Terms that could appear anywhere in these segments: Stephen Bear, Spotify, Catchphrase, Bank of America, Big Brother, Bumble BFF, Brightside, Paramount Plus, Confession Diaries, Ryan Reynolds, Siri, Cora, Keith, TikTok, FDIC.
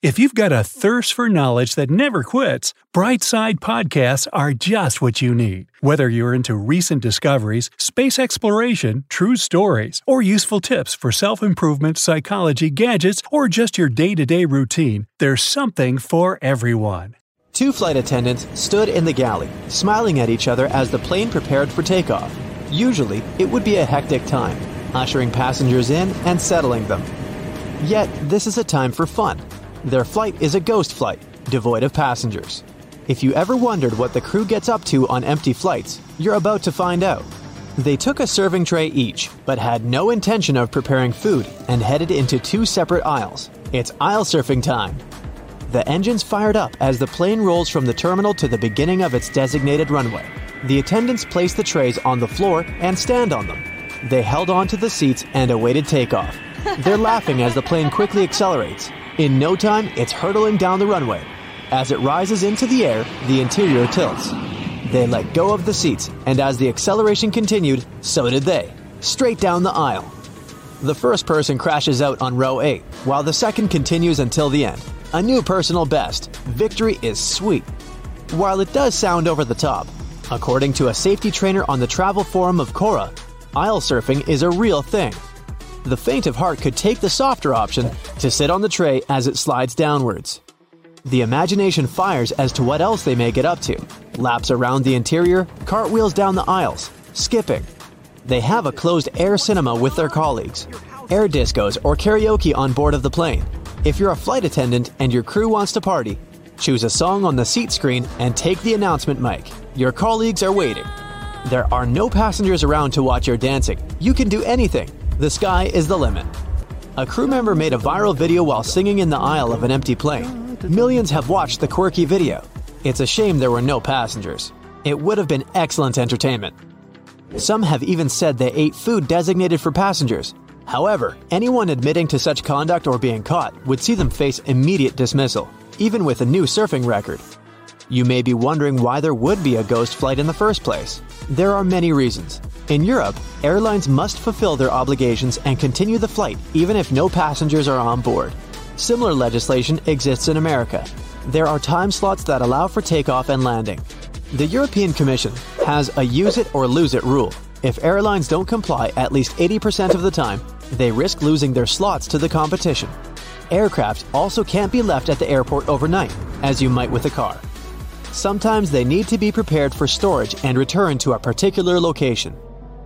If you've got a thirst for knowledge that never quits, Brightside podcasts are just what you need. Whether you're into recent discoveries, space exploration, true stories, or useful tips for self-improvement, psychology, gadgets, or just your day-to-day routine, there's something for everyone. Two flight attendants stood in the galley, smiling at each other as the plane prepared for takeoff. Usually, it would be a hectic time, ushering passengers in and settling them. Yet, this is a time for fun. Their flight is a ghost flight, devoid of passengers. If you ever wondered what the crew gets up to on empty flights, you're about to find out. They took a serving tray each, but had no intention of preparing food and headed into two separate aisles. It's aisle surfing time. The engines fired up as the plane rolls from the terminal to the beginning of its designated runway. The attendants placed the trays on the floor and stand on them. They held on to the seats and awaited takeoff. They're laughing as the plane quickly accelerates. In no time, it's hurtling down the runway. As it rises into the air, the interior tilts. They let go of the seats, and as the acceleration continued, so did they, straight down the aisle. The first person crashes out on row 8, while the second continues until the end. A new personal best. Victory is sweet. While it does sound over the top, according to a safety trainer on the travel forum of Cora, aisle surfing is a real thing. The faint of heart could take the softer option to sit on the tray as it slides downwards. The imagination fires as to what else they may get up to. Laps around the interior, cartwheels down the aisles, skipping. They have a closed air cinema with their colleagues, air discos or karaoke on board of the plane. If you're a flight attendant and your crew wants to party, choose a song on the seat screen and take the announcement mic. Your colleagues are waiting. There are no passengers around to watch your dancing. You can do anything. The sky is the limit. A crew member made a viral video while singing in the aisle of an empty plane. Millions have watched the quirky video. It's a shame there were no passengers. It would have been excellent entertainment. Some have even said they ate food designated for passengers. However, anyone admitting to such conduct or being caught would see them face immediate dismissal, even with a new surfing record. You may be wondering why there would be a ghost flight in the first place. There are many reasons. In Europe, airlines must fulfill their obligations and continue the flight even if no passengers are on board. Similar legislation exists in America. There are time slots that allow for takeoff and landing. The European Commission has a use it or lose it rule. If airlines don't comply at least 80% of the time, they risk losing their slots to the competition. Aircraft also can't be left at the airport overnight, as you might with a car. Sometimes they need to be prepared for storage and return to a particular location.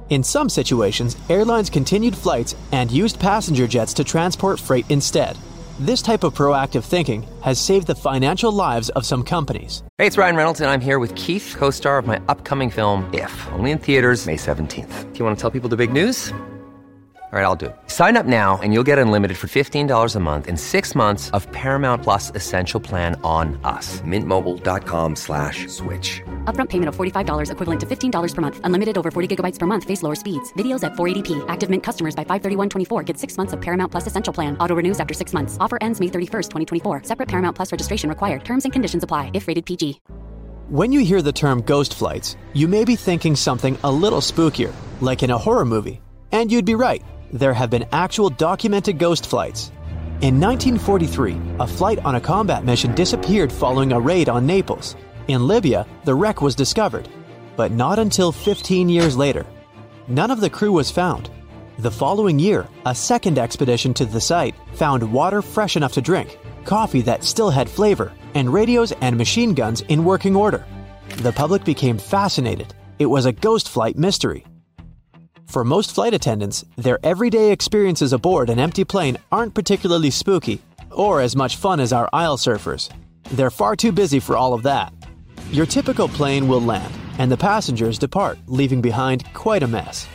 In some situations, airlines continued flights and used passenger jets to transport freight instead. This type of proactive thinking has saved the financial lives of some companies. Hey, it's Ryan Reynolds, and I'm here with Keith, co-star of my upcoming film, If, only in theaters May 17th. Do you want to tell people the big news? All right, I'll do it. Sign up now and you'll get unlimited for $15 a month and 6 months of Paramount Plus Essential Plan on us. MintMobile.com/switch. Upfront payment of $45 equivalent to $15 per month. Unlimited over 40 gigabytes per month. Face lower speeds. Videos at 480p. Active Mint customers by 531.24 get 6 months of Paramount Plus Essential Plan. Auto renews after 6 months. Offer ends May 31st, 2024. Separate Paramount Plus registration required. Terms and conditions apply if rated PG. When you hear the term ghost flights, you may be thinking something a little spookier, like in a horror movie. And you'd be right. There have been actual documented ghost flights. In 1943, a flight on a combat mission disappeared following a raid on Naples. In Libya, the wreck was discovered, but not until 15 years later. None of the crew was found. The following year, a second expedition to the site found water fresh enough to drink, coffee that still had flavor, and radios and machine guns in working order. The public became fascinated. It was a ghost flight mystery. For most flight attendants, their everyday experiences aboard an empty plane aren't particularly spooky or as much fun as our aisle surfers. They're far too busy for all of that. Your typical plane will land, and the passengers depart, leaving behind quite a mess.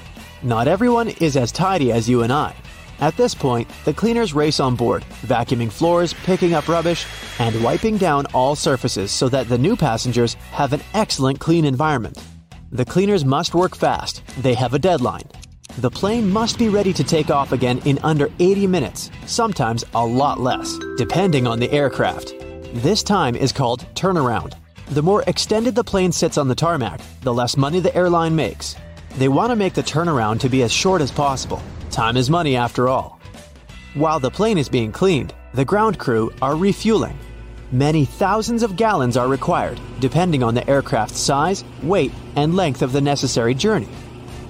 Not everyone is as tidy as you and I. At this point, the cleaners race on board, vacuuming floors, picking up rubbish, and wiping down all surfaces so that the new passengers have an excellent clean environment. The cleaners must work fast. They have a deadline. The plane must be ready to take off again in under 80 minutes, sometimes a lot less, depending on the aircraft. This time is called turnaround. The more extended the plane sits on the tarmac, the less money the airline makes. They want to make the turnaround to be as short as possible. Time is money after all. While the plane is being cleaned, the ground crew are refueling. Many thousands of gallons are required, depending on the aircraft's size, weight, and length of the necessary journey.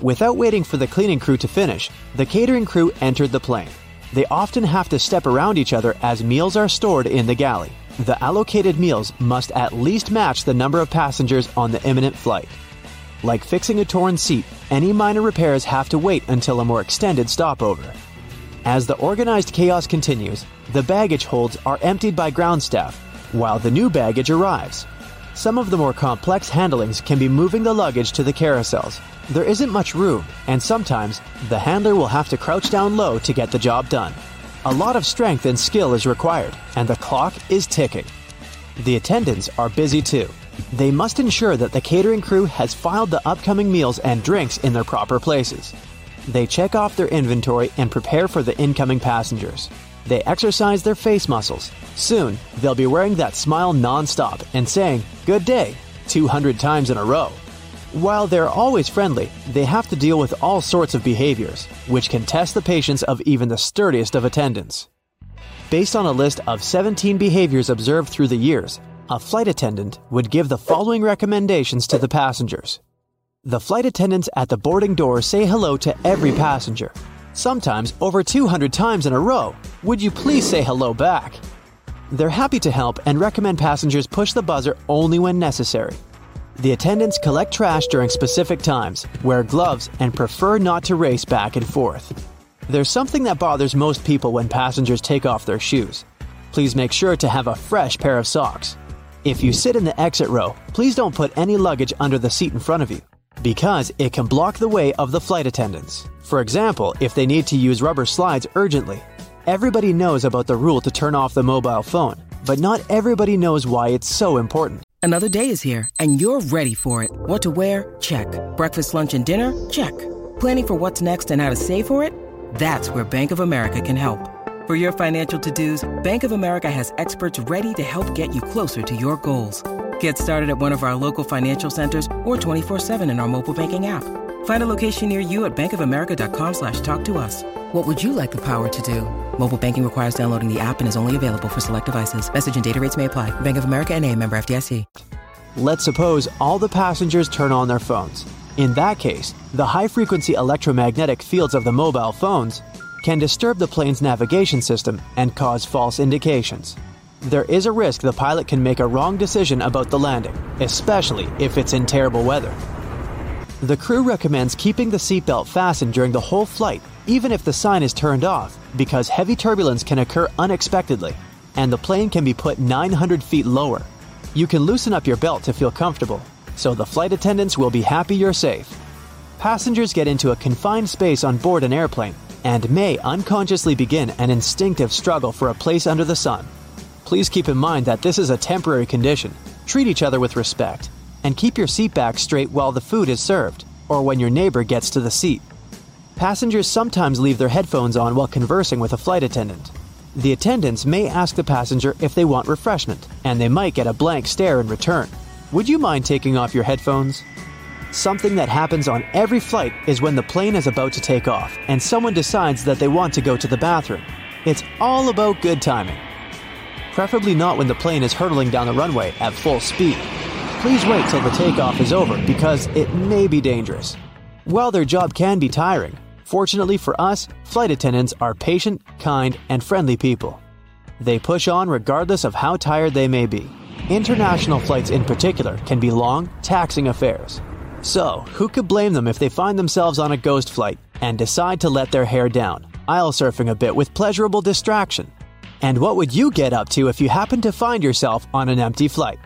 Without waiting for the cleaning crew to finish, the catering crew entered the plane. They often have to step around each other as meals are stored in the galley. The allocated meals must at least match the number of passengers on the imminent flight. Like fixing a torn seat, any minor repairs have to wait until a more extended stopover. As the organized chaos continues, the baggage holds are emptied by ground staff, while the new baggage arrives. Some of the more complex handlings can be moving the luggage to the carousels. There isn't much room, and sometimes the handler will have to crouch down low to get the job done. A lot of strength and skill is required, and the clock is ticking. The attendants are busy too. They must ensure that the catering crew has filed the upcoming meals and drinks in their proper places. They check off their inventory and prepare for the incoming passengers. They exercise their face muscles. Soon, they'll be wearing that smile non-stop and saying, "Good day," 200 times in a row. While they're always friendly, they have to deal with all sorts of behaviors, which can test the patience of even the sturdiest of attendants. Based on a list of 17 behaviors observed through the years, a flight attendant would give the following recommendations to the passengers. The flight attendants at the boarding door say hello to every passenger, sometimes over 200 times in a row. Would you please say hello back? They're happy to help and recommend passengers push the buzzer only when necessary. The attendants collect trash during specific times, wear gloves, and prefer not to race back and forth. There's something that bothers most people when passengers take off their shoes. Please make sure to have a fresh pair of socks. If you sit in the exit row, please don't put any luggage under the seat in front of you, because it can block the way of the flight attendants. For example, if they need to use rubber slides urgently. Everybody knows about the rule to turn off the mobile phone, but not everybody knows why it's so important. Another day is here, and you're ready for it. What to wear? Check. Breakfast, lunch, and dinner? Check. Planning for what's next and how to save for it? That's where Bank of America can help. For your financial to-dos, Bank of America has experts ready to help get you closer to your goals. Get started at one of our local financial centers or 24/7 in our mobile banking app. Find a location near you at bankofamerica.com/talktous. What would you like the power to do? Mobile banking requires downloading the app and is only available for select devices. Message and data rates may apply. Bank of America NA, member FDIC. Let's suppose all the passengers turn on their phones. In that case, the high-frequency electromagnetic fields of the mobile phones can disturb the plane's navigation system and cause false indications. There is a risk the pilot can make a wrong decision about the landing, especially if it's in terrible weather. The crew recommends keeping the seatbelt fastened during the whole flight, even if the sign is turned off, because heavy turbulence can occur unexpectedly, and the plane can be put 900 feet lower. You can loosen up your belt to feel comfortable, so the flight attendants will be happy you're safe. Passengers get into a confined space on board an airplane, and may unconsciously begin an instinctive struggle for a place under the sun. Please keep in mind that this is a temporary condition. Treat each other with respect, and keep your seat back straight while the food is served, or when your neighbor gets to the seat. Passengers sometimes leave their headphones on while conversing with a flight attendant. The attendants may ask the passenger if they want refreshment, and they might get a blank stare in return. Would you mind taking off your headphones? Something that happens on every flight is when the plane is about to take off and someone decides that they want to go to the bathroom. It's all about good timing. Preferably not when the plane is hurtling down the runway at full speed. Please wait till the takeoff is over because it may be dangerous. While their job can be tiring, fortunately for us, flight attendants are patient, kind, and friendly people. They push on regardless of how tired they may be. International flights in particular can be long, taxing affairs. So, who could blame them if they find themselves on a ghost flight and decide to let their hair down, aisle surfing a bit with pleasurable distraction? And what would you get up to if you happened to find yourself on an empty flight?